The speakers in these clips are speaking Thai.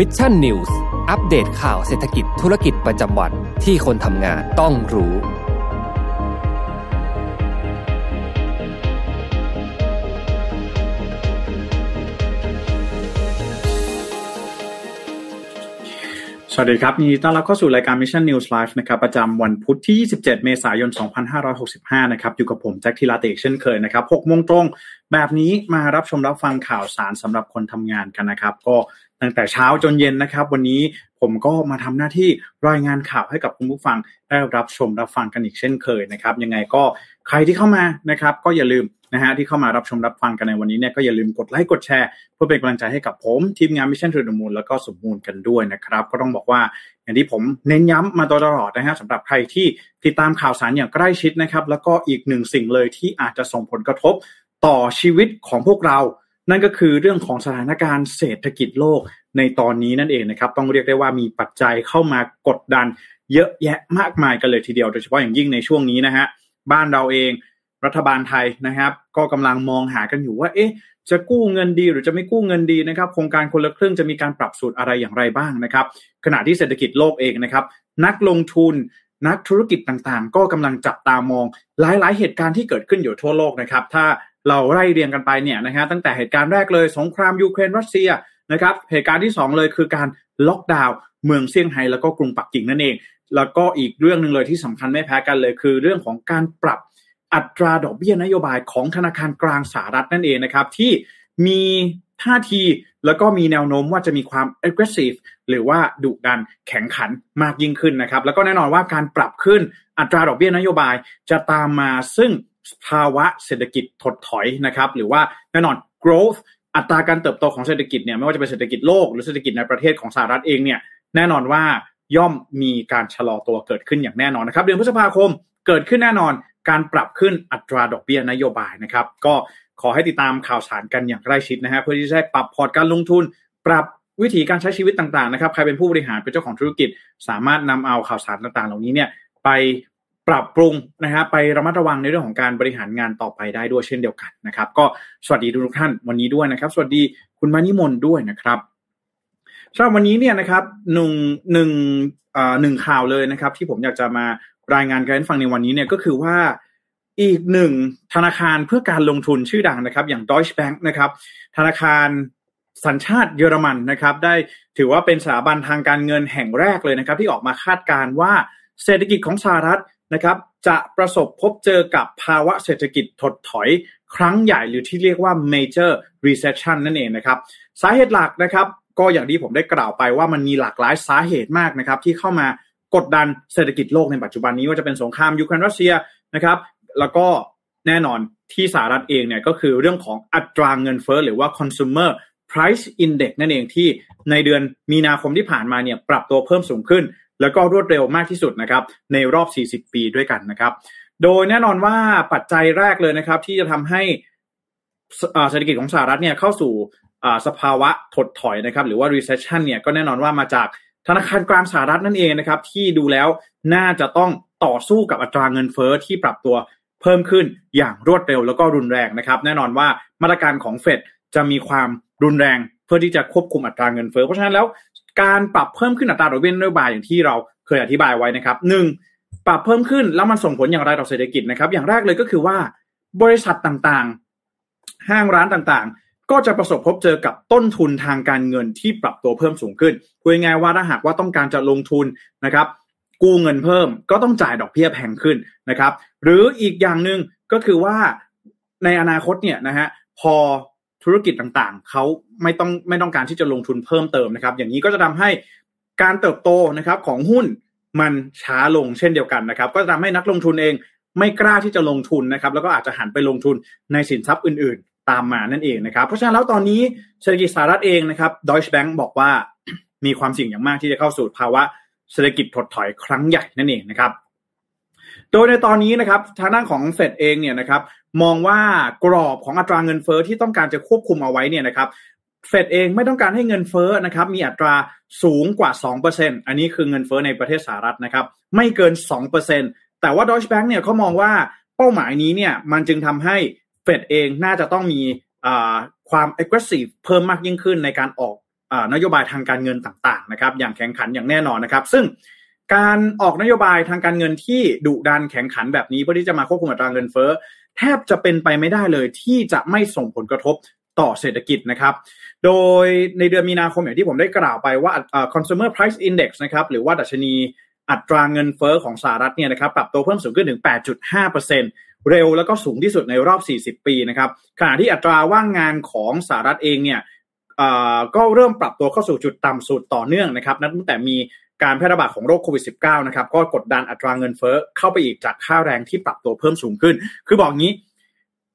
Mission News อัปเดตข่าวเศรษฐกิจธุรกิจประจำวันที่คนทำงานต้องรู้สวัสดีครับยินดีต้อนรับเข้าสู่รายการ Mission News Live นะครับประจำวันพุธที่27เมษายน2565นะครับอยู่กับผมแจ็คธีราเตชเช่นเคยนะครับ 6:00 น.ตรงแบบนี้มารับชมรับฟังข่าวสารสำหรับคนทำงานกันนะครับก็ตั้งแต่เช้าจนเย็นนะครับวันนี้ผมก็มาทำหน้าที่รายงานข่าวให้กับคุณผู้ฟังได้รับชมรับฟังกันอีกเช่นเคยนะครับยังไงก็ใครที่เข้ามานะครับก็อย่าลืมนะฮะที่เข้ามารับชมรับฟังกันในวันนี้เนี่ยก็อย่าลืมกดไลค์กดแชร์เพื่อเป็นกำลังใจให้กับผมทีมงาน Mission to the Moon แล้วก็สมมูลกันด้วยนะครับก็ต้องบอกว่าอย่างที่ผมเน้นย้ำมาตลอดนะฮะสำหรับใครที่ติดตามข่าวสารอย่างใกล้ชิดนะครับแล้วก็อีกหนึ่งสิ่งเลยที่อาจจะส่งผลกระทบต่อชีวิตของพวกเรานั่นก็คือเรื่องของสถานการณ์เศรษฐกิจโลกในตอนนี้นั่นเองนะครับต้องเรียกได้ว่ามีปัจจัยเข้ามากดดันเยอะแยะมากมายกันเลยทีเดียวโดยเฉพาะอย่างยิ่งในช่วงนี้นะฮะบ้านเราเองรัฐบาลไทยนะครับก็กำลังมองหากันอยู่ว่าเอ๊ะจะกู้เงินดีหรือจะไม่กู้เงินดีนะครับโครงการคนละครึ่งจะมีการปรับสูตรอะไรอย่างไรบ้างนะครับขณะที่เศรษฐกิจโลกเองนะครับนักลงทุนนักธุรกิจต่างๆก็กำลังจับตามองหลายๆเหตุการณ์ที่เกิดขึ้นอยู่ทั่วโลกนะครับถ้าเราไล่เรียงกันไปเนี่ยนะฮะตั้งแต่เหตุการณ์แรกเลยสงครามยูเครนรัสเซียนะครับเหตุการณ์ที่2เลยคือการล็อกดาวน์เมืองเซี่ยงไฮ้แล้วก็กรุงปักกิ่งนั่นเองแล้วก็อีกเรื่องนึงเลยที่สำคัญไม่แพ้กันเลยคือเรื่องของการปรับอัตราดอกเบี้ยนโยบายของธนาคารกลางสหรัฐนั่นเองนะครับที่มีท่าทีแล้วก็มีแนวโน้มว่าจะมีความ aggressive หรือว่าดุดันแข็งขันมากยิ่งขึ้นนะครับแล้วก็แน่นอนว่าการปรับขึ้นอัตราดอกเบี้ยนโยบายจะตามมาซึ่งภาวะเศรษฐกิจถดถอยนะครับหรือว่าแน่นอน growth อัตราการเติบโตของเศรษฐกิจเนี่ยไม่ว่าจะเป็นเศรษฐกิจโลกหรือเศรษฐกิจในประเทศของสหรัฐเองเนี่ยแน่นอนว่าย่อมมีการชะลอตัวเกิดขึ้นอย่างแน่นอนนะครับเดือนพฤษภาคมเกิดขึ้นแน่นอนการปรับขึ้นอัตราดอกเบี้ยนโยบายนะครับก็ขอให้ติดตามข่าวสารกันอย่างใกล้ชิดนะฮะเพื่อที่จะปรับพอร์ตการลงทุนปรับวิธีการใช้ชีวิตต่างๆนะครับใครเป็นผู้บริหารเป็นเจ้าของธุรกิจสามารถนำเอาข่าวสารต่างๆเหล่านี้เนี่ยไปปรับปรุงนะฮะไประมัดระวังในเรื่องของการบริหารงานต่อไปได้ด้วยเช่นเดียวกันนะครับก็สวัสดีทุกท่านวันนี้ด้วยนะครับสวัสดีคุณมานิมนต์ด้วยนะครับสำหรับวันนี้เนี่ยนะครับหนึ่งข่าวเลยนะครับที่ผมอยากจะมารายงานกันให้ฟังในวันนี้เนี่ยก็คือว่าอีกหนึ่งธนาคารเพื่อการลงทุนชื่อดังนะครับอย่าง Deutsche Bank นะครับธนาคารสัญชาติเยอรมันนะครับได้ถือว่าเป็นสถาบันทางการเงินแห่งแรกเลยนะครับที่ออกมาคาดการณ์ว่าเศรษฐกิจของสหรัฐนะครับจะประสบพบเจอกับภาวะเศรษฐกิจถดถอยครั้งใหญ่หรือที่เรียกว่า major recession นั่นเองนะครับสาเหตุหลักนะครับก็อย่างที่ผมได้กล่าวไปว่ามันมีหลากหลายสาเหตุมากนะครับที่เข้ามากดดันเศรษฐกิจโลกในปัจจุบันนี้ว่าจะเป็นสงครามยูเครนรัสเซียนะครับแล้วก็แน่นอนที่สหรัฐเองเนี่ยก็คือเรื่องของอัตราเงินเฟ้อหรือว่า Consumer Price Index นั่นเองที่ในเดือนมีนาคมที่ผ่านมาเนี่ยปรับตัวเพิ่มสูงขึ้นแล้วก็รวดเร็วมากที่สุดนะครับในรอบ40ปีด้วยกันนะครับโดยแน่นอนว่าปัจจัยแรกเลยนะครับที่จะทำให้เศรษฐกิจของสหรัฐเนี่ยเข้าสู่สภาวะถดถอยนะครับหรือว่า recession เนี่ยก็แน่นอนว่ามาจากธนาคารกลางสหรัฐนั่นเองนะครับที่ดูแล้วน่าจะต้องต่อสู้กับอัตราเงินเฟ้อที่ปรับตัวเพิ่มขึ้นอย่างรวดเร็วแล้วก็รุนแรงนะครับแน่นอนว่ามาตรการของเฟดจะมีความรุนแรงเพื่อที่จะควบคุมอัตราเงินเฟ้อเพราะฉะนั้นแล้วการปรับเพิ่มขึ้นอัตราดอกเบี้ยนโยบายอย่างที่เราเคยอธิบายไว้นะครับ1ปรับเพิ่มขึ้นแล้วมันส่งผลอย่างไรต่อเศรษฐกิจนะครับอย่างแรกเลยก็คือว่าบริษัทต่างๆห้างร้านต่างๆก็จะประสบพบเจอกับต้นทุนทางการเงินที่ปรับตัวเพิ่มสูงขึ้นพูดง่ายๆว่าถ้าหากว่าต้องการจะลงทุนนะครับกู้เงินเพิ่มก็ต้องจ่ายดอกเบี้ยแพงขึ้นนะครับหรืออีกอย่างนึงก็คือว่าในอนาคตเนี่ยนะฮะพอธุรกิจต่างๆเขาไม่ต้องการที่จะลงทุนเพิ่มเติมนะครับอย่างนี้ก็จะทำให้การเติบโตนะครับของหุ้นมันช้าลงเช่นเดียวกันนะครับก็จะทำให้นักลงทุนเองไม่กล้าที่จะลงทุนนะครับแล้วก็อาจจะหันไปลงทุนในสินทรัพย์อื่นๆตามมานั่นเองนะครับเพราะฉะนั้นแล้วตอนนี้เศรษฐกิจสหรัฐเองนะครับ Deutsche Bank บอกว่ามีความเสี่ยงอย่างมากที่จะเข้าสู่ภาวะเศรษฐกิจถดถอยครั้งใหญ่นั่นเองนะครับโดยในตอนนี้นะครับทางด้านของเฟดเองเนี่ยนะครับมองว่ากรอบของอัตราเงินเฟ้อที่ต้องการจะควบคุมเอาไว้เนี่ยนะครับเฟดเองไม่ต้องการให้เงินเฟ้อนะครับมีอัตราสูงกว่า 2% อันนี้คือเงินเฟ้อในประเทศสหรัฐนะครับไม่เกิน 2% แต่ว่า Deutsche Bank เนี่ยเขามองว่าเป้าหมายนี้เนี่ยมันจึงทำให้เฟดเองน่าจะต้องมีความ aggressive เพิ่มมากยิ่งขึ้นในการออก นโยบายทางการเงินต่างๆนะครับอย่างแข่งขันอย่างแน่นอนนะครับซึ่งการออกนโยบายทางการเงินที่ดุดันแข่งขันแบบนี้เพื่อที่จะมาควบคุมอัตราเงินเฟ้อแทบจะเป็นไปไม่ได้เลยที่จะไม่ส่งผลกระทบต่อเศรษฐกิจนะครับโดยในเดือนมีนาคมอย่างที่ผมได้กล่าวไปว่าConsumer Price Index นะครับหรือว่าดัชนีอัตราเงินเฟ้อของสหรัฐเนี่ยนะครับปรับตัวเพิ่มสูงขึ้นถึง 8.5% เร็วแล้วก็สูงที่สุดในรอบ40ปีนะครับขณะที่อัตราว่างงานของสหรัฐเองเนี่ยก็เริ่มปรับตัวเข้าสู่จุดต่ำสุดต่อเนื่องนะครับนับตั้งแต่มีการแพร่ระบาดของโรคโควิด -19 นะครับก็กดดันอัตราเงินเฟ้อเข้าไปอีกจากค่าแรงที่ปรับตัวเพิ่มสูงขึ้นคือบอกงี้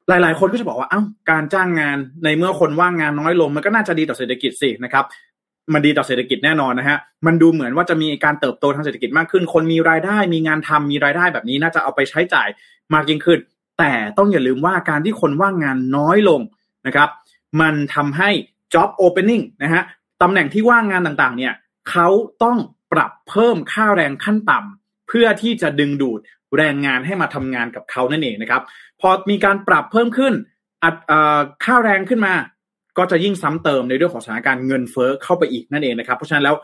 หลายๆคนก็จะบอกว่าการจ้างงานในเมื่อคนว่างงานน้อยลงมันก็น่าจะดีต่อเศรษฐกิจสินะครับมันดีต่อเศรษฐกิจแน่นอนนะฮะมันดูเหมือนว่าจะมีการเติบโตทางเศรษฐกิจมากขึ้นคนมีรายได้มีงานทำมีรายได้แบบนี้น่าจะเอาไปใช้จ่ายมากยิ่งขึ้นแต่ต้องอย่าลืมว่าการที่คนว่างงานน้อยลงนะครับมันทำให้ job opening นะฮะตำแหน่งที่ว่างงานต่างๆเนี่ยเขาต้องปรับเพิ่มค่าแรงขั้นต่ำเพื่อที่จะดึงดูดแรงงานให้มาทำงานกับเขานั่นเองนะครับพอมีการปรับเพิ่มขึ้นค่าแรงขึ้นมาก็จะยิ่งซ้ำเติมในเรื่องของสถานการณ์เงินเฟ้อเข้าไปอีกนั่นเองนะครับเพราะฉะนั้นแล้ว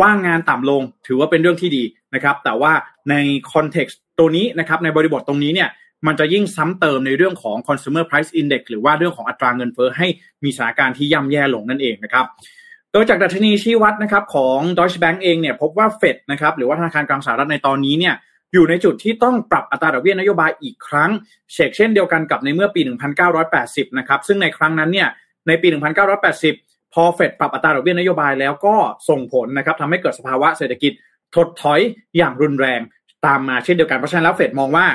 ว่างงานต่ำลงถือว่าเป็นเรื่องที่ดีนะครับแต่ว่าในคอนเท็กซ์ตัวนี้นะครับในบริบทตรงนี้เนี่ยมันจะยิ่งซ้ำเติมในเรื่องของ Consumer Price Index หรือว่าเรื่องของอัตราเงินเฟ้อให้มีสถานการณ์ที่ย่ำแย่ลงนั่นเองนะครับโดยจากดัชนีชี้วัดนะครับของ Deutsche Bank เองเนี่ยพบว่า Fed นะครับหรือว่าธนาคารกลางสหรัฐในตอนนี้เนี่ยอยู่ในจุดที่ต้องปรับอัตราดอกเบี้ยนโยบายอีกครั้งเช่นเดียวกันกับในเมื่อปี1980นะครับซึ่งในครั้งนั้นเนี่ยในปี1980พอ Fed ปรับอัตราดอกเบี้ยนโยบายแล้วก็ส่งผลนะครับทำให้เกิดสภาวะเศรษฐกิจถดถอยอย่างรุนแรงตามมาเช่นเดียวกันเพราะฉะนั้นแล้ว Fed มองว่า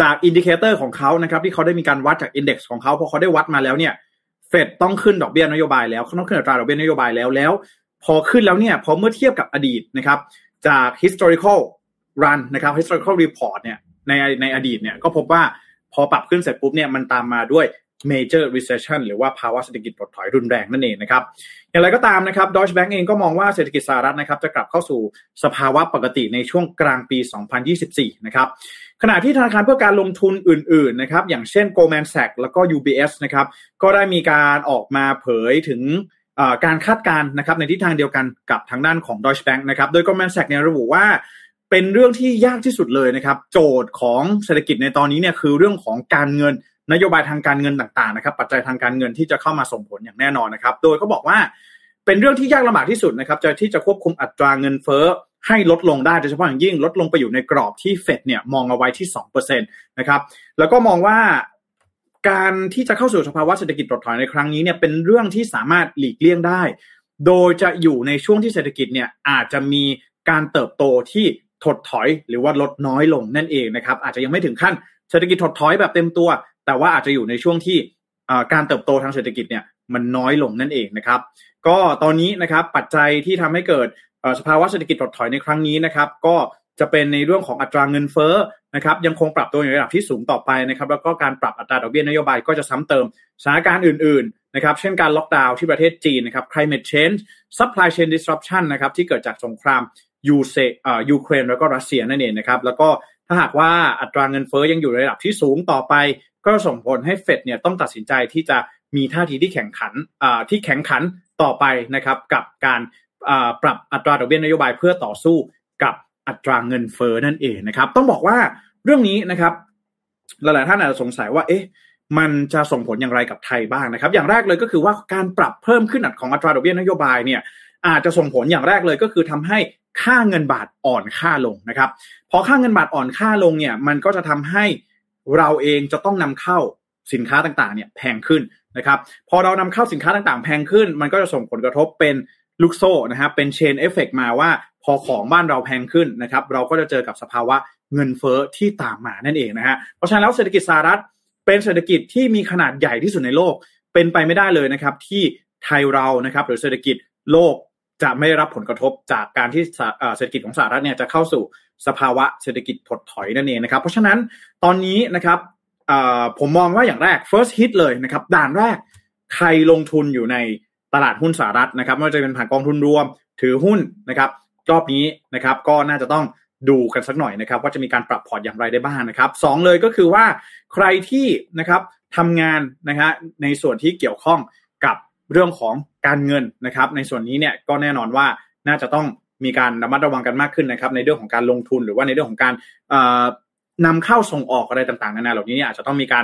จากอินดิเคเตอร์ของเขานะครับที่เขาได้มีการวัดจาก Index ของเขาพอเขาได้วัดมาแล้วเนี่ยเฟดต้องขึ้นดอกเบี้ยนโยบายแล้วเขาต้องขึ้นอัตราดอกเบี้ยนโยบายแล้วพอขึ้นแล้วเนี่ยพอเมื่อเทียบกับอดีตนะครับจาก historical run นะครับ historical report เนี่ยในอดีตเนี่ยก็พบว่าพอปรับขึ้นเสร็จปุ๊บเนี่ยมันตามมาด้วย major recession หรือว่าภาวะเศรษฐกิจถดถอยรุนแรงนั่นเองนะครับอย่างไรก็ตามนะครับ Deutsche Bank เองก็มองว่าเศรษฐกิจสหรัฐนะครับจะกลับเข้าสู่สภาวะปกติในช่วงกลางปี2024นะครับขณะที่ธนาคารเพื่อการลงทุนอื่นๆนะครับอย่างเช่น Goldman Sachs แล้วก็ UBS นะครับก็ได้มีการออกมาเผยถึงการคาดการณ์นะครับในทิศทางเดียวกันกับทางด้านของ Deutsche Bank นะครับโดย Goldman Sachs เนี่ยระบุว่าเป็นเรื่องที่ยากที่สุดเลยนะครับโจทย์ของเศรษฐกิจในตอนนี้เนี่ยคือเรื่องของการเงินนโยบายทางการเงินต่างๆนะครับปัจจัยทางการเงินที่จะเข้ามาส่งผลอย่างแน่นอนนะครับโดยเขาบอกว่าเป็นเรื่องที่ยากลำบากที่สุดนะครับที่จะควบคุมอัตราเงินเฟ้อให้ลดลงได้โดยเฉพาะอย่างยิ่งลดลงไปอยู่ในกรอบที่เฟดเนี่ยมองเอาไว้ที่ 2% นะครับแล้วก็มองว่าการที่จะเข้าสู่สภาวะเศรษฐกิจถดถอยในครั้งนี้เนี่ยเป็นเรื่องที่สามารถหลีกเลี่ยงได้โดยจะอยู่ในช่วงที่เศรษฐกิจเนี่ยอาจจะมีการเติบโตที่ถดถอยหรือว่าลดน้อยลงนั่นเองนะครับอาจจะยังไม่ถึงขั้นเศรษฐกิจถดถอยแบบเต็มตัวแต่ว่าอาจจะอยู่ในช่วงที่การเติบโตทางเศรษฐกิจเนี่ยมันน้อยลงนั่นเองนะครับก็ตอนนี้นะครับปัจจัยที่ทำให้เกิดสภาวะเศรษฐกิจถดถอยในครั้งนี้นะครับก็จะเป็นในเรื่องของอัตราเงินเฟ้อนะครับยังคงปรับตัวอยู่ในระดับที่สูงต่อไปนะครับแล้วก็การปรับอัตราดอกเบี้ยนโยบายก็จะซ้ำเติมสถานการณ์อื่นๆนะครับเช่นการล็อกดาวน์ที่ประเทศจีนนะครับ climate change supply chain disruption นะครับที่เกิดจากสงครามยูเครนแล้วก็รัสเซียนั่นเองนะครับแล้วก็ถ้าหากว่าอัตราเงินเฟ้อยังอยู่ในระดับที่สูงต่อไปก็ส่งผลให้เฟดเนี่ยต้องตัดสินใจที่จะมีท่าทีที่แข่งขันต่อไปนะครับกับการปรับอัตราดอกเบี้ยนโยบายเพื่อต่อสู้กับอัตราเงินเฟ้อนั่นเองนะครับต้องบอกว่าเรื่องนี้นะครับหลายๆท่านอาจจะสงสัยว่าเอ๊ะมันจะส่งผลอย่างไรกับไทยบ้างนะครับอย่างแรกเลยก็คือว่าการปรับเพิ่มขึ้นของอัตราดอกเบี้ยนโยบายเนี่ยอาจจะส่งผลอย่างแรกเลยก็คือทำให้ค่าเงินบาทอ่อนค่าลงนะครับพอค่าเงินบาทอ่อนค่าลงเนี่ยมันก็จะทำให้เราเองจะต้องนำเข้าสินค้าต่างๆเนี่ยแพงขึ้นนะครับพอเรานำเข้าสินค้าต่างๆแพงขึ้นมันก็จะส่งผลกระทบเป็นลูกโซ่นะครับเป็นเชนเอฟเฟกต์มาว่าพอของบ้านเราแพงขึ้นนะครับเราก็จะเจอกับสภาวะเงินเฟ้อที่ตามมานั่นเองนะฮะเพราะฉะนั้นแล้วเศรษฐกิจสหรัฐเป็นเศรษฐกิจที่มีขนาดใหญ่ที่สุดในโลกเป็นไปไม่ได้เลยนะครับที่ไทยเรานะครับหรือเศรษฐกิจโลกจะไม่ได้รับผลกระทบจากการที่เศรษฐกิจของสหรัฐเนี่ยจะเข้าสู่สภาวะเศรษฐกิจถดถอยนั่นเองนะครับเพราะฉะนั้นตอนนี้นะครับผมมองว่าอย่างแรก first hit เลยนะครับด่านแรกใครลงทุนอยู่ในตลาดหุ้นสหรัฐนะครับไม่ว่าจะเป็นผ่านกองทุนรวมถือหุ้นนะครับรอบนี้นะครับก็น่าจะต้องดูกันสักหน่อยนะครับว่าจะมีการปรับพอร์ตอย่างไรได้บ้างนะครับสองเลยก็คือว่าใครที่นะครับทำงานนะฮะในส่วนที่เกี่ยวข้องกับ เรื่องของการเงินนะครับในส่วนนี้เนี่ยก็แน่นอนว่าน่าจะต้องมีการระมัดระวังกันมากขึ้นนะครับในเรื่องของการลงทุนหรือว่าในเรื่องของการนำเข้าส่งออกอะไรต่างๆนานาเหล่านี้เนี่ยอาจจะต้องมีกา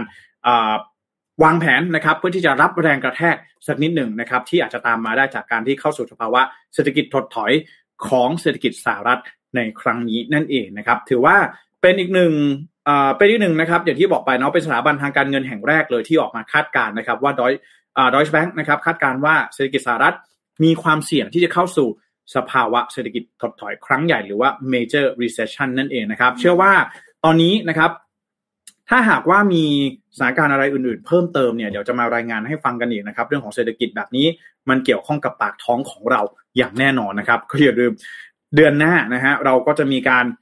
รวางแผนนะครับเพื่อที่จะรับแรงกระแทกสักนิดหนึ่งนะครับที่อาจจะตามมาได้จากการที่เข้าสู่สภาวะเศรษฐกิจถดถอยของเศรษฐกิจสหรัฐในครั้งนี้นั่นเองนะครับถือว่าเป็นอีกหนึ่งนะครับอย่างที่บอกไปเนาะเป็นสถาบันทางการเงินแห่งแรกเลยที่ออกมาคาดการณ์นะครับว่าDeutsche Bank นะครับคาดการณ์ว่าเศรษฐกิจสหรัฐมีความเสี่ยงที่จะเข้าสู่สภาวะเศรษฐกิจถดถอยครั้งใหญ่หรือว่า major recession นั่นเองนะครับเชื่อว่าตอนนี้นะครับถ้าหากว่ามีสถานการณ์อะไรอื่นๆเพิ่มเติมเนี่ยเดี๋ยวจะมารายงานให้ฟังกันอีกนะครับเรื่องของเศรษฐกิจแบบนี้มันเกี่ยวข้องกับปากท้องของเราอย่างแน่นอนนะครับก็อย่าลืมเดือนหน้านะฮะเราก็จะมีกา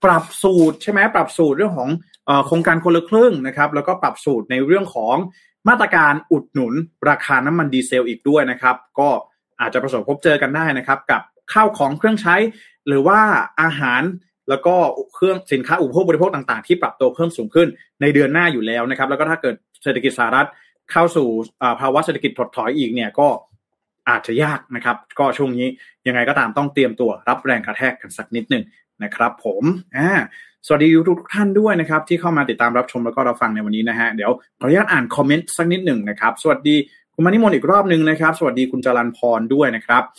รปรับสูตรใช่ไหมปรับสูตรเรื่องของโครงการคนละครึ่งนะครับแล้วก็ปรับสูตรในเรื่องของมาตรการอุดหนุนราคาน้ำมันดีเซลอีกด้วยนะครับก็อาจจะประสบพบเจอกันได้นะครับกับข้าวของเครื่องใช้หรือว่าอาหารแล้วก็เครื่องสินค้าอุปโภคบริโภคต่างๆที่ปรับตัวเพิ่มสูงขึ้นในเดือนหน้าอยู่แล้วนะครับแล้วก็ถ้าเกิดเศรษฐกิจสหรัฐเข้าสู่ภาวะเศรษฐกิจถดถอยอีกเนี่ยก็อาจจะยากนะครับก็ช่วงนี้ยังไงก็ตามต้องเตรียมตัวรับแรงกระแทกกันสักนิดนึงนะครับผมสวัสดีทุกท่านด้วยนะครับที่เข้ามาติดตามรับชมแล้วก็รับฟังในวันนี้นะฮะเดี๋ยวขออนุญาตอ่านคอมเมนต์สักนิดหนึ่งนะครับสวัสดีคุณมานิมนต์อีกรอบนึงนะครับสวัสดีคุณจรัญพรด้วยนะครับ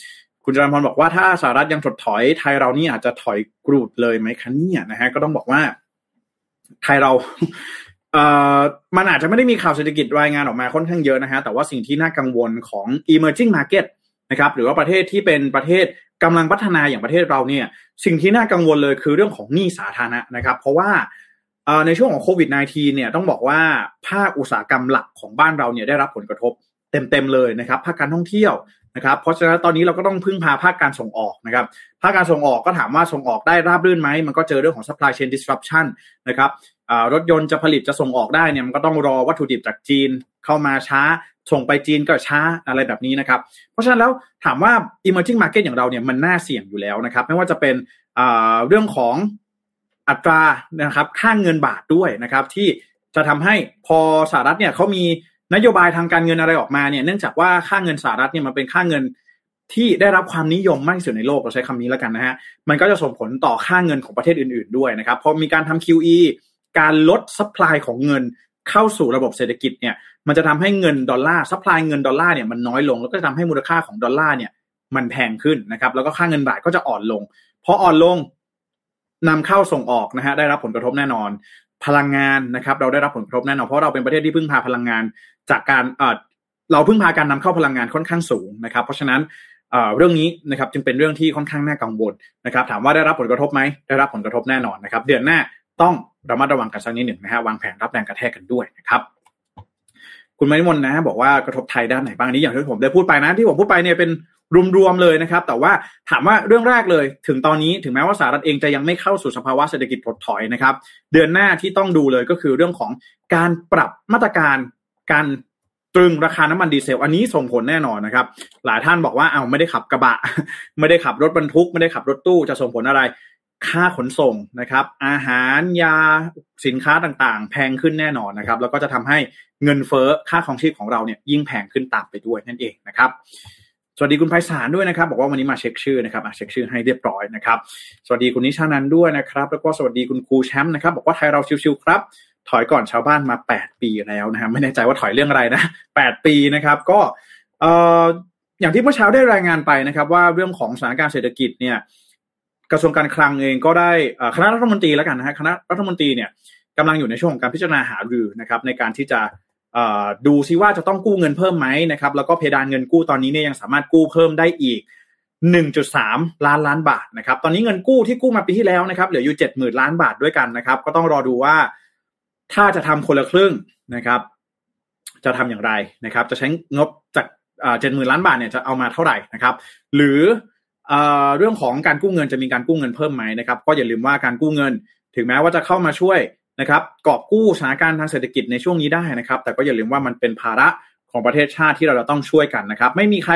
คุณจรัญพรบอกว่าถ้าสหรัฐยังถดถอยไทยเรานี่อาจจะถอยกรูดเลยไหมคะเนี่ยนะฮะก็ต้องบอกว่าไทยเรามันอาจจะไม่ได้มีข่าวเศรษฐกิจรายงานออกมาค่อนข้างเยอะนะฮะแต่ว่าสิ่งที่น่ากังวลของ emerging market นะครับหรือว่าประเทศที่เป็นประเทศกำลังพัฒนาอย่างประเทศเราเนี่ยสิ่งที่น่ากังวลเลยคือเรื่องของหนี้สาธารณะนะครับเพราะว่าในช่วงของโควิด -19 เนี่ยต้องบอกว่าภาคอุตสาหกรรมหลักของบ้านเราเนี่ยได้รับผลกระทบเต็มๆเลยนะครับภาคการท่องเที่ยวนะครับเพราะฉะนั้นตอนนี้เราก็ต้องพึ่งพาภาคการส่งออกนะครับภาคการส่งออกก็ถามว่าส่งออกได้ราบรื่นไหมมันก็เจอเรื่องของ supply chain disruption นะครับรถยนต์จะผลิตจะส่งออกได้เนี่ยมันก็ต้องรอวัตถุดิบจากจีนเข้ามาช้าส่งไปจีนก็ช้าอะไรแบบนี้นะครับเพราะฉะนั้นแล้วถามว่า emerging market อย่างเราเนี่ยมันน่าเสี่ยงอยู่แล้วนะครับไม่ว่าจะเป็นเรื่องของอัตรานะครับค่าเงินบาทด้วยนะครับที่จะทำให้พอสหรัฐเนี่ยเขามีนโยบายทางการเงินอะไรออกมาเนี่ยเนื่องจากว่าค่าเงินสหรัฐเนี่ยมันเป็นค่าเงินที่ได้รับความนิยมมากที่สุดในโลกเราใช้คำนี้แล้วกันนะฮะมันก็จะส่งผลต่อค่าเงินของประเทศอื่นๆด้วยนะครับพอมีการทำ QE การลด supply ของเงินเข้าสู่ระบบเศรษฐกิจเนี่ยมันจะทำให้เงินดอลลาร์ซัพพลายเงินดอลลาร์เนี่ยมันน้อยลงแล้วก็จะทำให้มูลค่าของดอลลาร์เนี่ยมันแพงขึ้นนะครับแล้วก็ค่าเงินบาทก็จะอ่อนลงพออ่อนลงนำเข้าส่งออกนะฮะได้รับผลกระทบแน่นอนพลังงานนะครับเราได้รับผลกระทบแน่นอนเพราะเราเป็นประเทศที่พึ่งพาพลังงานจากการเราพึ่งพาการนำเข้าพลังงานค่อนข้างสูงนะครับเพราะฉะนั้นเรื่องนี้นะครับจึงเป็นเรื่องที่ค่อนข้างน่ากังวลนะครับถามว่าได้รับผลกระทบไหมได้รับผลกระทบแน่นอนนะครับเดือนหน้าต้องระมัดระวังกันสักนิดหนึ่งนะฮะวางแผนรับแรงกระแทกกันด้วยนะครับคุณมณิมนต์นะบอกว่ากระทบไทยด้านไหนบ้างนี้อย่างที่ผมได้พูดไปนะที่ผมพูดไปเนี่ยเป็นรวมๆเลยนะครับแต่ว่าถามว่าเรื่องแรกเลยถึงตอนนี้ถึงแม้ว่าสหรัฐเองจะยังไม่เข้าสู่สภาวะเศรษฐกิจถดถอยนะครับเดือนหน้าที่ต้องดูเลยก็คือเรื่องของการปรับมาตรการการตรึงราคาน้ำมันดีเซลอันนี้ส่งผลแน่นอนนะครับหลายท่านบอกว่าเอาไม่ได้ขับกระบะไม่ได้ขับรถบรรทุกไม่ได้ขับรถตู้จะส่งผลอะไรค่าขนส่งนะครับอาหารยาสินค้าต่างๆแพงขึ้นแน่นอนนะครับแล้วก็จะทำให้เงินเฟ้อค่าครองชีพของเราเนี่ยยิ่งแพงขึ้นตามไปด้วยนั่นเองนะครับสวัสดีคุณไพศาลด้วยนะครับบอกว่าวันนี้มาเช็คชื่อนะครับเช็คชื่อให้เรียบร้อยนะครับสวัสดีคุณนิชานันด้วยนะครับแล้วก็สวัสดีคุณครูแชมป์นะครับบอกว่าไทยเราชิวๆครับถอยก่อนชาวบ้านมา8ปีแล้วนะฮะไม่แน่ใจว่าถอยเรื่องอะไรนะ8ปีนะครับก็อย่างที่เมื่อเช้าได้รายงานไปนะครับว่าเรื่องของสถานการณ์เศรษฐกิจเนี่ยกระทรวงการคลังเองก็ได้คณะรัฐมนตรีแล้วกันนะฮะคณะรัฐมนตรีเนี่ยกำลังอยู่ในช่วงของการพิจารณาหารือนะครับในการที่จะดูซิว่าจะต้องกู้เงินเพิ่มไหมนะครับแล้วก็เพดานเงินกู้ตอนนี้เนี่ยยังสามารถกู้เพิ่มได้อีก 1.3 ล้านบาทนะครับตอนนี้เงินกู้ที่กู้มาปีที่แล้วนะครับเหลืออยู่ 70,000 ล้านบาทด้วยกันนะครับก็ต้องรอดูว่าถ้าจะทำคนละครึ่งนะครับจะทำอย่างไรนะครับจะใช้งบจาก70,000 ล้านบาทเนี่ยจะเอามาเท่าไหร่นะครับหรือเรื่องของการกู้เงินจะมีการกู้เงินเพิ่มไหมนะครับก็อย่าลืมว่าการกู้เงินถึงแม้ว่าจะเข้ามาช่วยนะครับกอบกู้สถานการณ์ทางเศรษฐกิจในช่วงนี้ได้นะครับแต่ก็อย่าลืมว่ามันเป็นภาระของประเทศชาติที่เราจะต้องช่วยกันนะครับไม่มีใค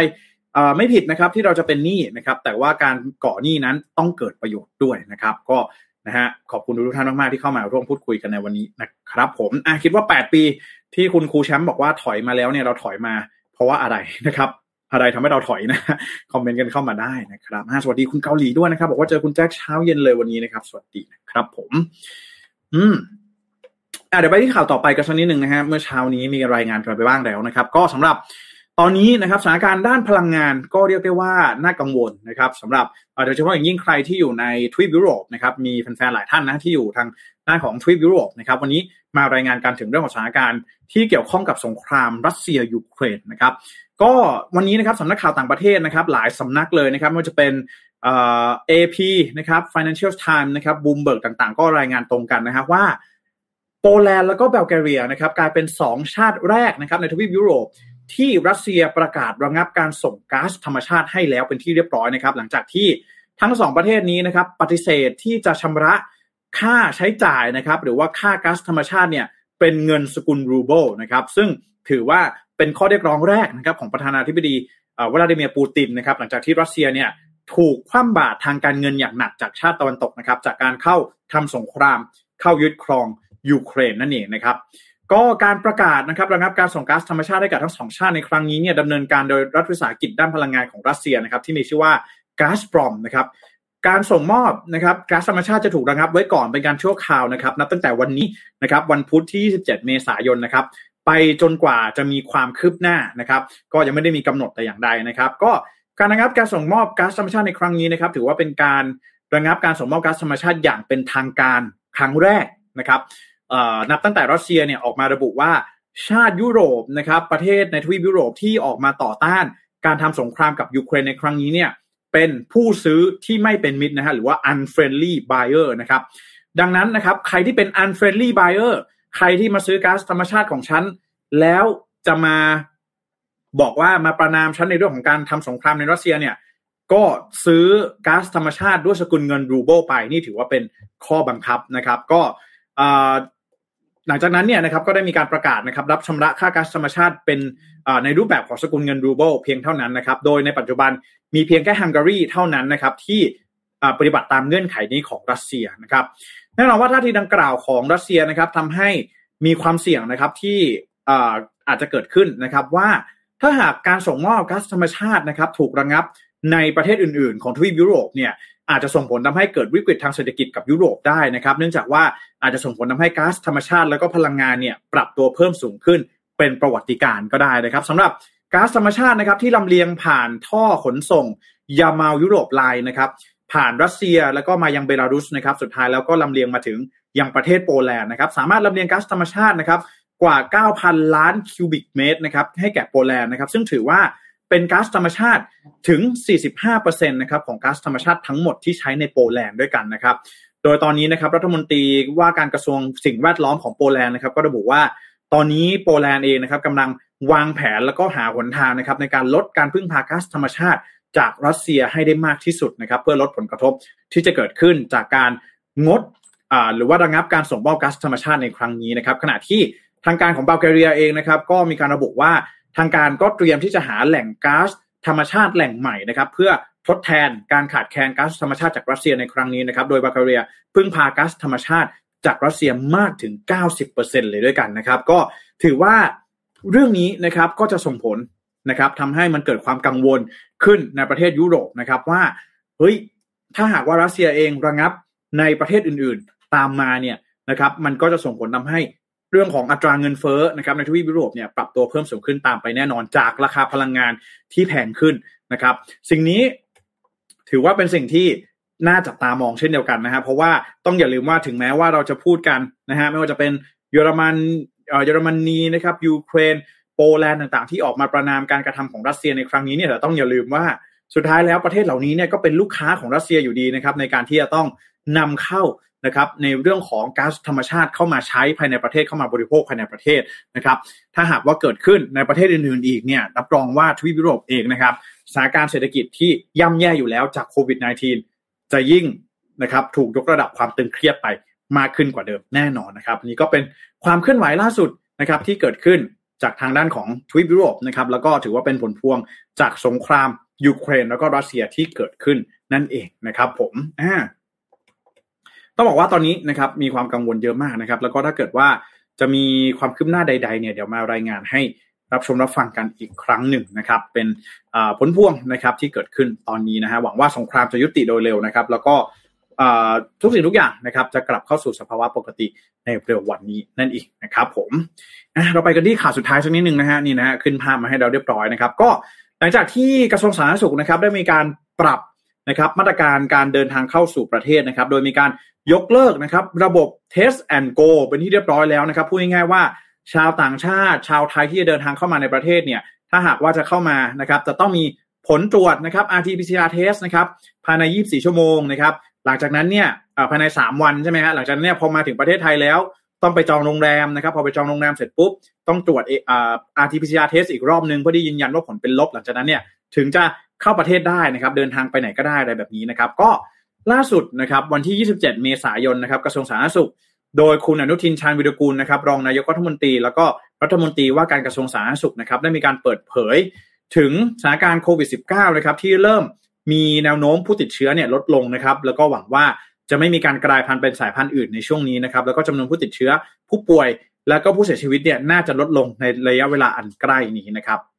รไม่ผิดนะครับที่เราจะเป็นหนี้นะครับแต่ว่าการก่อหนี้นั้นต้องเกิดประโยชน์ด้วยนะครับก็นะฮะขอบคุณทุกท่านมากๆที่เข้ามาร่วมพูดคุยกันในวันนี้นะครับผมคิดว่า8ปีที่คุณครูแชมป์บอกว่าถอยมาแล้วเนี่ยเราถอยมา เพราะว่าอะไรนะครับอะไรทำให้เราถอยนะคอมเมนต์กันเข้ามาได้นะครับสวัสดีคุณเกาหลีด้วยนะครับบอกว่าเจอคุณแจ็คเช้าเย็นเลยวันนี้นะครับสวัสดีนะครับผมเดี๋ยวไปที่ข่าวต่อไปกันสักนิดนึงนะฮะเมื่อเช้านี้มีรายงานกันไปบ้างแล้วนะครับก็สำหรับตอนนี้นะครับสถานการณ์ด้านพลังงานก็เรียกได้ว่าน่ากังวลนะครับสำหรับโดยเฉพาะอย่างยิ่งใครที่อยู่ในทวีปยุโรปนะครับมีแฟนๆหลายท่านนะที่อยู่ทางด้านของทวีปยุโรปนะครับวันนี้มารายงานการถึงเรื่องของสถานการณ์ที่เกี่ยวข้องกับสงครามรัสเซียยูเครนนะครับก็วันนี้นะครับสำนักข่าวต่างประเทศนะครับหลายสำนักเลยนะครับไม่ว่าจะเป็นAP นะครับ Financial Times นะครับ Bloomberg ต่างๆก็รายงานตรงกันนะครับว่าโปแลนด์แล้วก็บัลแกเรียนะครับกลายเป็น2ชาติแรกนะครับในทวีปยุโรปที่รัสเซียประกาศระงับการส่งก๊าซธรรมชาติให้แล้วเป็นที่เรียบร้อยนะครับหลังจากที่ทั้ง2ประเทศนี้นะครับปฏิเสธที่จะชำระค่าใช้จ่ายนะครับหรือว่าค่าก๊าซธรรมชาติเนี่ยเป็นเงินสกุลรูเบิลนะครับซึ่งถือว่าเป็นข้อเรียกร้องแรกนะครับของประธานาธิบดีวลาดิเมียร์ปูตินนะครับหลังจากที่รัสเซียเนี่ยถูกคว่ำบาตรทางการเงินอย่างหนักจากชาติตะวันตกนะครับจากการเข้าทำสงครามเข้ายึดครองยูเครนนั่นเองนะครับก็การประกาศนะครับระงับการส่งก๊าซธรรมชาติให้กับทั้ง2ชาติในครั้งนี้เนี่ยดำเนินการโดยรัฐวิสาหกิจด้านพลังงานของรัสเซียนะครับที่มีชื่อว่าก๊าซปรอมนะครับการส่งมอบนะครับก๊าซธรรมชาติจะถูกระงับไว้ก่อนเป็นการชั่วคราวนะครับนับตั้งแต่วันนี้นะครับวันพุธที่27เมษายนนะครับไปจนกว่าจะมีความคืบหน้านะครับก็ยังไม่ได้มีกำหนดแต่อย่างใดนะครับก็การระงับการส่งมอบก๊าซธรรมชาติในครั้งนี้นะครับถือว่าเป็นการระงับการส่งมอบก๊าซธรรมชาติอย่างเป็นทางการครั้งแรกนะครับนับตั้งแต่รัสเซียเนี่ยออกมาระบุว่าชาติยุโรปนะครับประเทศในทวีปยุโรปที่ออกมาต่อต้านการทำสงครามกับยูเครนในครั้งนี้เนี่ยเป็นผู้ซื้อที่ไม่เป็นมิตรนะฮะหรือว่า unfriendly buyer นะครับดังนั้นนะครับใครที่เป็น unfriendly buyer ใครที่มาซื้อก๊าซธรรมชาติของฉันแล้วจะมาบอกว่ามาประนามฉันในเรื่องของการทำสงครามในรัสเซียเนี่ยก็ซื้อก๊าซธรรมชาติด้วยสกุลเงินรูเบิลไปนี่ถือว่าเป็นข้อบังคับนะครับก็หลังจากนั้นเนี่ยนะครับก็ได้มีการประกาศนะครับรับชำระค่าก๊าซธรรมชาติเป็นในรูปแบบของสกุลเงินรูเบิลเพียงเท่านั้นนะครับโดยในปัจจุบันมีเพียงแค่ฮังการีเท่านั้นนะครับที่ปฏิบัติตามเงื่อนไขนี้ของรัสเซียนะครับแน่นอนว่าท่าทีดังกล่าวของรัสเซียนะครับทำให้มีความเสี่ยงนะครับที่อาจจะเกิดขึ้นนะครับว่าถ้าหากการส่งมอบก๊าซธรรมชาตินะครับถูกระงับในประเทศอื่นๆของทวีปยุโรปเนี่ยอาจจะส่งผลทำให้เกิดวิกฤตทางเศรษฐกิจกับยุโรปได้นะครับเนื่องจากว่าอาจจะส่งผลทำให้ก๊าซธรรมชาติแล้วก็พลังงานเนี่ยปรับตัวเพิ่มสูงขึ้นเป็นประวัติการณ์ก็ได้นะครับสำหรับก๊าซธรรมชาตินะครับที่ลำเลียงผ่านท่อขนส่งยามาลยุโรปไลน์นะครับผ่านรัสเซียแล้วก็มายังเบลารุสนะครับสุดท้ายแล้วก็ลำเลียงมาถึงยังประเทศโปแลนด์นะครับสามารถลำเลียงก๊าซธรรมชาตินะครับกว่า 9,000 ล้านคิวบิกเมตรนะครับให้แก่โปแลนด์นะครับซึ่งถือว่าเป็นก๊าซธรรมชาติถึง 45% นะครับของก๊าซธรรมชาติทั้งหมดที่ใช้ในโปแลนด์ด้วยกันนะครับโดยตอนนี้นะครับรัฐมนตรีว่าการกระทรวงสิ่งแวดล้อมของโปแลนด์นะครับก็ระบุว่าตอนนี้โปแลนด์เองนะครับกำลังวางแผนแล้วก็หาหนทางนะครับในการลดการพึ่งพาก๊าซธรรมชาติจากรัสเซียให้ได้มากที่สุดนะครับเพื่อลดผลกระทบที่จะเกิดขึ้นจากการงดหรือว่าระงับการส่งมอบก๊าซธรรมชาติในครั้งนี้นะครับขณะที่ทางการของบัลแกเรียเองนะครับก็มีการระบุว่าทางการก็เตรียมที่จะหาแหล่งก๊าซธรรมชาติแหล่งใหม่นะครับเพื่อทดแทนการขาดแคลนก๊าซธรรมชาติจากรัสเซียในครั้งนี้นะครับโดยบัลแกเรียพึ่งพาก๊าซธรรมชาติจากรัสเซียมากถึง 90% เลยด้วยกันนะครับก็ถือว่าเรื่องนี้นะครับก็จะส่งผลนะครับทำให้มันเกิดความกังวลขึ้นในประเทศยุโรปนะครับว่าเฮ้ยถ้าหากว่ารัสเซียเองระงับในประเทศอื่นๆตามมาเนี่ยนะครับมันก็จะส่งผลทำให้เรื่องของอัตราเงินเฟ้อนะครับในทวีปยุโรปเนี่ยปรับตัวเพิ่มสูงขึ้นตามไปแน่นอนจากราคาพลังงานที่แพงขึ้นนะครับสิ่งนี้ถือว่าเป็นสิ่งที่น่าจับตามองเช่นเดียวกันนะฮะเพราะว่าต้องอย่าลืมว่าถึงแม้ว่าเราจะพูดกันนะฮะไม่ว่าจะเป็นเยอรมนีนะครับยูเครนโปแลนด์ต่างๆที่ออกมาประณามการกระทำของรัสเซียในครั้งนี้เนี่ยแต่ต้องอย่าลืมว่าสุดท้ายแล้วประเทศเหล่านี้เนี่ยก็เป็นลูกค้าของรัสเซียอยู่ดีนะครับในการที่จะต้องนำเข้านะครับในเรื่องของก๊าซธรรมชาติเข้ามาใช้ภายในประเทศเข้ามาบริโภคภายในประเทศนะครับถ้าหากว่าเกิดขึ้นในประเทศอื่นๆอีกเนี่ยรับรองว่าทวีปยุโรปเองนะครับสถานการณ์เศรษฐกิจที่ย่ำแย่อยู่แล้วจากโควิด -19 จะยิ่งนะครับถูกยกระดับความตึงเครียดไปมากขึ้นกว่าเดิมแน่นอนนะครับนี่ก็เป็นความเคลื่อนไหวล่าสุดนะครับที่เกิดขึ้นจากทางด้านของทวีปยุโรปนะครับแล้วก็ถือว่าเป็นผลพวงจากสงครามยูเครนแล้วก็รัสเซียที่เกิดขึ้นนั่นเองนะครับผมต้องบอกว่าตอนนี้นะครับมีความกังวลเยอะมากนะครับแล้วก็ถ้าเกิดว่าจะมีความคืบหน้าใดๆเนี่ยเดี๋ยวมารายงานให้ รับชมรับฟังกันอีกครั้งหนึ่งนะครับเป็นผลพวงนะครับที่เกิดขึ้นตอนนี้นะฮะหวังว่าสงครามจะยุติโดยเร็วนะครับแล้วก็ทุกสิ่งทุกอย่างนะครับจะกลับเข้าสู่สภาวะปกติในเร็ววันนี้นั่นเองนะครับผมเราไปกันที่ข่าวสุดท้ายสักนิดนึงนะฮะนี่นะฮะขึ้นภาพมาให้เราเรียบร้อยนะครับก็หลังจากที่กระทรวงสาธารณสุขนะครับได้มีการปรับนะครับมาตรการการเดินทางเข้าสู่ประเทศนะครับโดยมีการยกเลิกนะครับระบบ Test and Go เป็นที่เรียบร้อยแล้วนะครับพูดง่ายๆว่าชาวต่างชาติชาวไทยที่จะเดินทางเข้ามาในประเทศเนี่ยถ้าหากว่าจะเข้ามานะครับจะต้องมีผลตรวจนะครับ RT-PCR test นะครับภายใน24ชั่วโมงนะครับหลังจากนั้นเนี่ยภายใน3วันใช่ไหมฮะหลังจากนั้นเนี่ยพอมาถึงประเทศไทยแล้วต้องไปจองโรงแรมนะครับพอไปจองโรงแรมเสร็จปุ๊บต้องตรวจRT-PCR test อีกรอบนึงเพื่อที่ยืนยันว่าผลเป็นลบหลังจากนั้นเนี่ยถึงจะเข้าประเทศได้นะครับเดินทางไปไหนก็ได้อะไรแบบนี้นะครับก็ล่าสุดนะครับวันที่27เมษายนนะครับกระทรวงสาธารณสุขโดยคุณอนุทินชาญวิรุฬกูลนะครับรองนายกรัฐมนตรีแล้วก็รัฐมนตรีว่าการกระทรวงสาธารณสุขนะครับได้มีการเปิดเผยถึงสถานการณ์โควิด -19 นะครับที่เริ่มมีแนวโน้มผู้ติดเชื้อเนี่ยลดลงนะครับแล้วก็หวังว่าจะไม่มีการกลายพันธุ์เป็นสายพันธุ์อื่นในช่วงนี้นะครับแล้วก็จำนวนผู้ติดเชื้อผู้ป่วยแล้วก็ผู้เสียชีวิตเนี่ยน่าจะลดลงในระยะเวลาอันใกล้นี้นะครั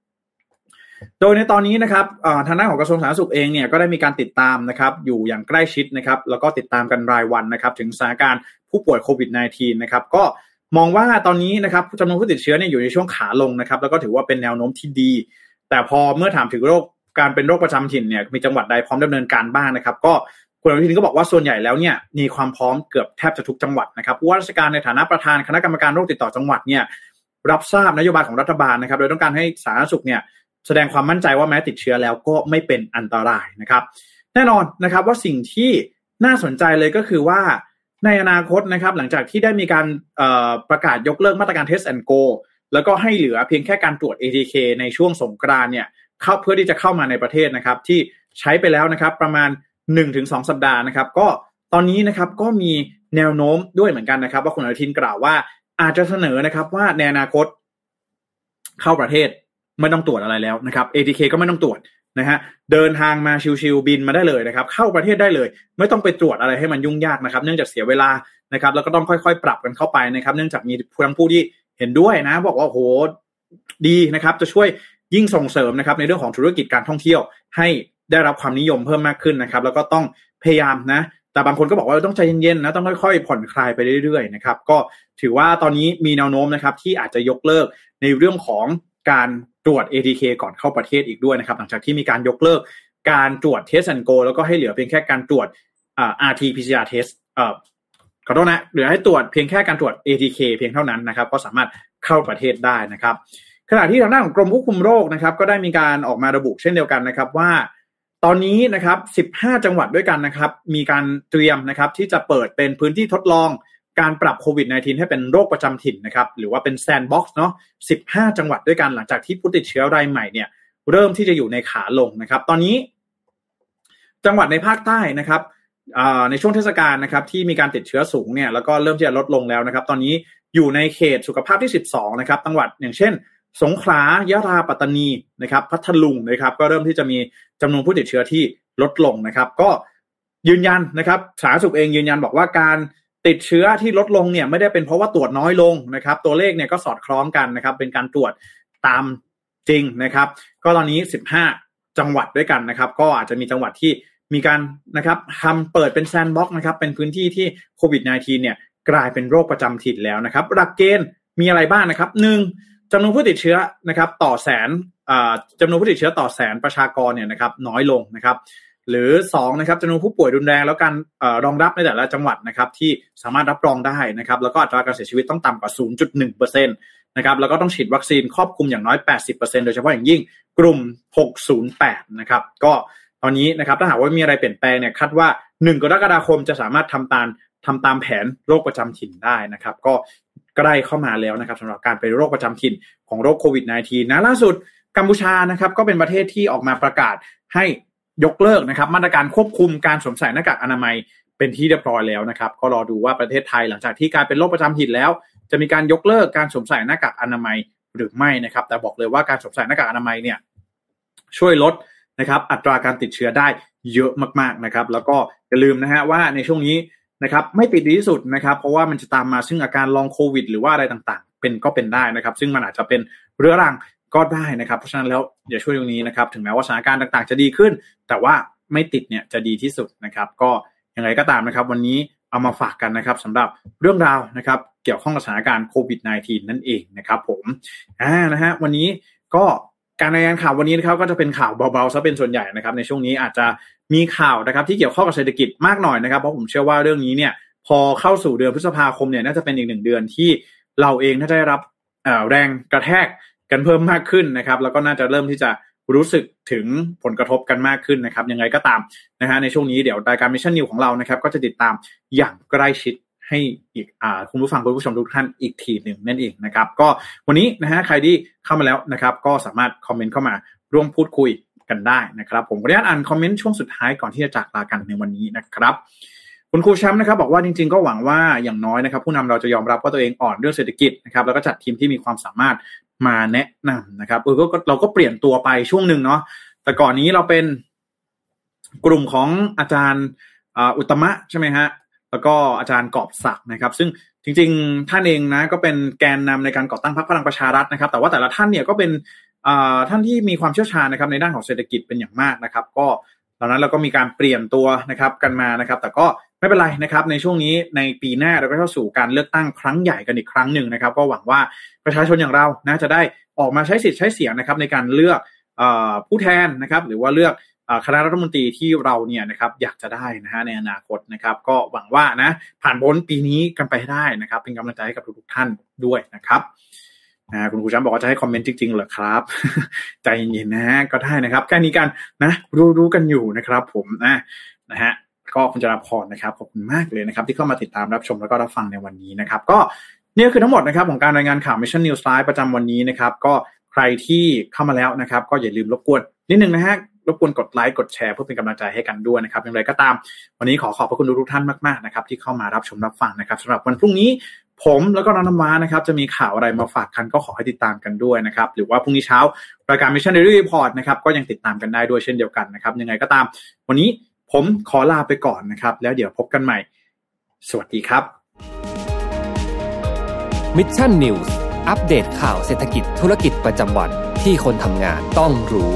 บโดยในตอนนี้นะครับทางด้านของกระทรวงสาธารณสุขเองเนี่ยก็ได้มีการติดตามนะครับอยู่อย่างใกล้ชิดนะครับแล้วก็ติดตามกันรายวันนะครับถึงสถานการณ์ผู้ป่วยโควิด -19 นะครับก็มองว่าตอนนี้นะครับจำนวนผู้ติดเชื้อเนี่ยอยู่ในช่วงขาลงนะครับแล้วก็ถือว่าเป็นแนวโน้มที่ดีแต่พอเมื่อถามถึงโรคการเป็นโรคประจำถิ่นเนี่ยมีจังหวัดใดพร้อมดำเนินการบ้างนะครับก็คุณอนุทินก็บอกว่าส่วนใหญ่แล้วเนี่ยมีความพร้อมเกือบแทบจะทุกจังหวัดนะครับผู้ว่าราชการในฐานะประธานคณะกรรมการโรคติดต่อจังหวัดเนี่ยรับทราบนโยบายของรัฐบาลนะครับโดยต้องการให้สาธารณสุขเนี่ยแสดงความมั่นใจว่าแม้ติดเชื้อแล้วก็ไม่เป็นอันตรายนะครับแน่นอนนะครับว่าสิ่งที่น่าสนใจเลยก็คือว่าในอนาคตนะครับหลังจากที่ได้มีการประกาศยกเลิกมาตรการ Test and Go แล้วก็ให้เหลือเพียงแค่การตรวจ ATK ในช่วงสงกรานต์เนี่ยเข้าเพื่อที่จะเข้ามาในประเทศนะครับที่ใช้ไปแล้วนะครับประมาณ 1-2 สัปดาห์นะครับก็ตอนนี้นะครับก็มีแนวโน้มด้วยเหมือนกันนะครับว่าคุณอนุทินกล่าวว่าอาจจะเสนอนะครับว่าในอนาคตเข้าประเทศไม่ต้องตรวจอะไรแล้วนะครับ ATK ก็ไม่ต้องตรวจนะฮะเดินทางมาชิวๆบินมาได้เลยนะครับเข้าประเทศได้เลยไม่ต้องไปตรวจอะไรให้มันยุ่งยากนะครับเนื่องจากเสียเวลานะครับแล้วก็ต้องค่อยๆปรับกันเข้าไปนะครับเนื่องจากมีผู้ที่เห็นด้วยนะบอกว่าโหดีนะครับจะช่วยยิ่งส่งเสริมนะครับในเรื่องของธุรกิจการท่องเที่ยวให้ได้รับความนิยมเพิ่มมากขึ้นนะครับแล้วก็ต้องพยายามนะแต่บางคนก็บอกว่าต้องใจเย็นๆนะต้องค่อยๆผ่อนคลายไปเรื่อยๆนะครับก็ถือว่าตอนนี้มีแนวโน้มนะครับที่อาจจะยกเลิกในเรื่องของการตรวจ ATK ก่อนเข้าประเทศอีกด้วยนะครับหลังจากที่มีการยกเลิกการตรวจ Test and Go แล้วก็ให้เหลือเพียงแค่การตรวจRT-PCR test ขอโทษนะเหลือให้ตรวจเพียงแค่การตรวจ ATK เพียงเท่านั้นนะครับก็สามารถเข้าประเทศได้นะครับขณะที่ทางด้านของกรมควบคุมโรคนะครับก็ได้มีการออกมาระบุเช่นเดียวกันนะครับว่าตอนนี้นะครับ15จังหวัดด้วยกันนะครับมีการเตรียมนะครับที่จะเปิดเป็นพื้นที่ทดลองการปรับโควิด -19 ให้เป็นโรคประจำถิ่นนะครับหรือว่าเป็นแซนด์บ็อกซ์เนาะ15จังหวัดด้วยกันหลังจากที่ผู้ติดเชื้อรายใหม่เนี่ยเริ่มที่จะอยู่ในขาลงนะครับตอนนี้จังหวัดในภาคใต้นะครับในช่วงเทศกาลนะครับที่มีการติดเชื้อสูงเนี่ยแล้วก็เริ่มที่จะลดลงแล้วนะครับตอนนี้อยู่ในเขตสุขภาพที่12นะครับจังหวัดอย่างเช่นสงขลายะลาปัตตานีนะครับพัทลุงนะครับก็เริ่มที่จะมีจำนวนผู้ติดเชื้อที่ลดลงนะครับก็ยืนยันนะครับสาธารณสุขเองยืนยันบอกว่าการติดเชื้อที่ลดลงเนี่ยไม่ได้เป็นเพราะว่าตรวจน้อยลงนะครับตัวเลขเนี่ยก็สอดคล้องกันนะครับเป็นการตรวจตามจริงนะครับก็ตอนนี้15จังหวัดด้วยกันนะครับก็อาจจะมีจังหวัดที่มีการนะครับทำเปิดเป็นแซนด์บ็อกซ์นะครับเป็นพื้นที่ที่โควิด -19 เนี่ยกลายเป็นโรคประจำถิ่นแล้วนะครับหลักเกณฑ์มีอะไรบ้างนะครับ1จำนวนผู้ติดเชื้อนะครับต่อแสนจำนวนผู้ติดเชื้อต่อแสนประชากรเนี่ยนะครับน้อยลงนะครับหรือ2นะครับจำนวนผู้ป่วยรุนแรงแล้วการรองรับในแต่ละจังหวัดนะครับที่สามารถรับรองได้นะครับแล้วก็อัตราการเสียชีวิตต้องต่ำกว่า 0.1% นะครับแล้วก็ต้องฉีดวัคซีนครอบคลุมอย่างน้อย 80% โดยเฉพาะอย่างยิ่งกลุ่ม608นะครับก็ตอนนี้นะครับถ้าหากว่ามีอะไรเปลี่ยนแปลงเนี่ยคาดว่า1กรกฎาคมจะสามารถทำตามแผนโรคประจำถิ่นได้นะครับก็ใกล้เข้ามาแล้วนะครับสำหรับการเป็นโรคประจำถิ่นของโรคโควิด -19 นะล่าสุดกัมพูชานะครับก็เป็นประเทศที่ออกมาประกาศให้ยกเลิกนะครับมาตรการควบคุมการสวมใส่หน้ากากอนามัยเป็นที่เรียบร้อยแล้วนะครับก็รอดูว่าประเทศไทยหลังจากที่กลายเป็นโรคประจำถิ่นแล้วจะมีการยกเลิกการสวมใส่หน้ากากอนามัยหรือไม่นะครับแต่บอกเลยว่าการสวมใส่หน้ากากอนามัยเนี่ยช่วยลดนะครับอัตราการติดเชื้อได้เยอะมากๆนะครับแล้วก็อย่าลืมนะฮะว่าในช่วงนี้นะครับไม่ติดดีที่สุดนะครับเพราะว่ามันจะตามมาซึ่งอาการลองโควิดหรือว่าอะไรต่างๆเป็นก็เป็นได้นะครับซึ่งมันอาจจะเป็นเรื้อรัง ก็ได้นะครับเพราะฉะนั้นแล้วอย่าช่วยตรงนี้นะครับถึงแม้ว่าสถานการณ์ต่างๆจะดีขึ้นแต่ว่าไม่ติดเนี่ยจะดีที่สุดนะครับก็ยังไงก็ตามนะครับวันนี้เอามาฝากกันนะครับสำหรับเรื่องราวนะครับเกี่ยวข้องกับสถานการณ์โควิด -19 นั่นเองนะครับผมนะฮะวันนี้ก็การรายงานข่าววันนี้นะครับก็จะเป็นข่าวเบาๆซะเป็นส่วนใหญ่นะครับในช่วงนี้อาจจะมีข่าวนะครับที่เกี่ยวข้องกับเศรษฐกิจมากหน่อยนะครับเพราะผมเชื่อว่าเรื่องนี้เนี่ยพอเข้าสู่เดือนพฤษภาคมเนี่ยน่าจะเป็นอีกหนึ่งเดือนที่เราเองน่าจะได้รับแรงกระแทกกันเพิ่มมากขึ้นนะครับแล้วก็น่าจะเริ่มที่จะรู้สึกถึงผลกระทบกันมากขึ้นนะครับยังไงก็ตามนะฮะในช่วงนี้เดี๋ยวรายการ Mission News ของเรานะครับก็จะติดตามอย่างใกล้ชิดให้อีกคุณผู้ฟังคุณผู้ชมทุกท่านอีกทีหนึ่งนั่นเองนะครับก็วันนี้นะฮะใครที่เข้ามาแล้วนะครับก็สามารถคอมเมนต์เข้ามาร่วมพูดคุยกันได้นะครับผมขออนุญาตอ่านคอมเมนต์ช่วงสุดท้ายก่อนที่จะจากลากันในวันนี้นะครับคุณครูแชมป์นะครับบอกว่าจริงๆก็หวังว่าอย่างน้อยนะครับผู้นำเราจะยอมรับว่าตัวเองอ่อนเรื่องเศรษฐกิจนะครับแล้วก็จัดทีมที่มีความสามารถมาแนะนำนะครับเราก็เปลี่ยนตัวไปช่วงหนึ่งเนาะแต่ก่อนนี้เราเป็นกลุ่มของอาจารย์อุตตมะใช่ไหมฮะแล้วก็อาจารย์กอบศักดิ์นะครับซึ่งจริงๆท่านเองนะก็เป็นแกนนำในการก่อตั้งพรรคพลังประชารัฐนะครับแต่ว่าแต่ละท่านเนี่ยก็เป็นท่านที่มีความเชี่ยวชาญนะครับในด้านของเศรษฐกิจเป็นอย่างมากนะครับก็ตอนนั้นเราก็มีการเปลี่ยนตัวนะครับกันมานะครับแต่ก็ไม่เป็นไรนะครับในช่วงนี้ในปีหน้าเราก็เข้าสู่การเลือกตั้งครั้งใหญ่กันอีกครั้งหนึ่งนะครับก็หวังว่าประชาชนอย่างเรานะจะได้ออกมาใช้สิทธิ์ใช้เสียงนะครับในการเลือกผู้แทนนะครับหรือว่าเลือกคณะรัฐมนตรีที่เราเนี่ยนะครับอยากจะได้นะฮะในอนาคตนะครับก็หวังว่านะผ่านพ้นปีนี้กันไปได้นะครับเป็นกำลังใจให้กับทุกท่านด้วยนะครับคุณครูช้ำบอกว่าจะให้คอมเมนต์จริงๆเหรอครับ ใจเย็นๆนะฮะก็ได้นะครับแค่นี้กันนะรู้กันอยู่นะครับผมนะฮะก็คุณจราพรนะครับขอบคุณมากเลยนะครับที่เข้ามาติดตามรับชมแล้วก็รับฟังในวันนี้นะครับก็นี่คือทั้งหมดนะครับของการรายงานข่าว Mission News Live ประจำวันนี้นะครับก็ใครที่เข้ามาแล้วนะครับก็อย่าลืมรบกวนนิดนึงนะฮะรบกวนกดไลค์กดแชร์เพื่อเป็นกำลังใจให้กันด้วยนะครับอย่างไรก็ตามวันนี้ขอขอบพระคุณทุกท่านมากๆนะครับที่เข้ามารับชมรับฟังนะครับสำหรับวันพรุ่งนี้ผมแล้วก็น้องน้ำว้านะครับจะมีข่าวอะไรมาฝากกันก็ขอให้ติดตามกันด้วยนะครับหรือว่าพรุ่งนี้เช้ารายการ Mission Daily Report นะครับก็ยังติดตามกันได้ด้วยเช่นเดียวกันนะครับยังไงก็ตามวันนี้ผมขอลาไปก่อนนะครับแล้วเดี๋ยวพบกันใหม่สวัสดีครับ Mission News อัปเดตข่าวเศรษฐกิจธุรกิจประจำวันที่คนทำงานต้องรู้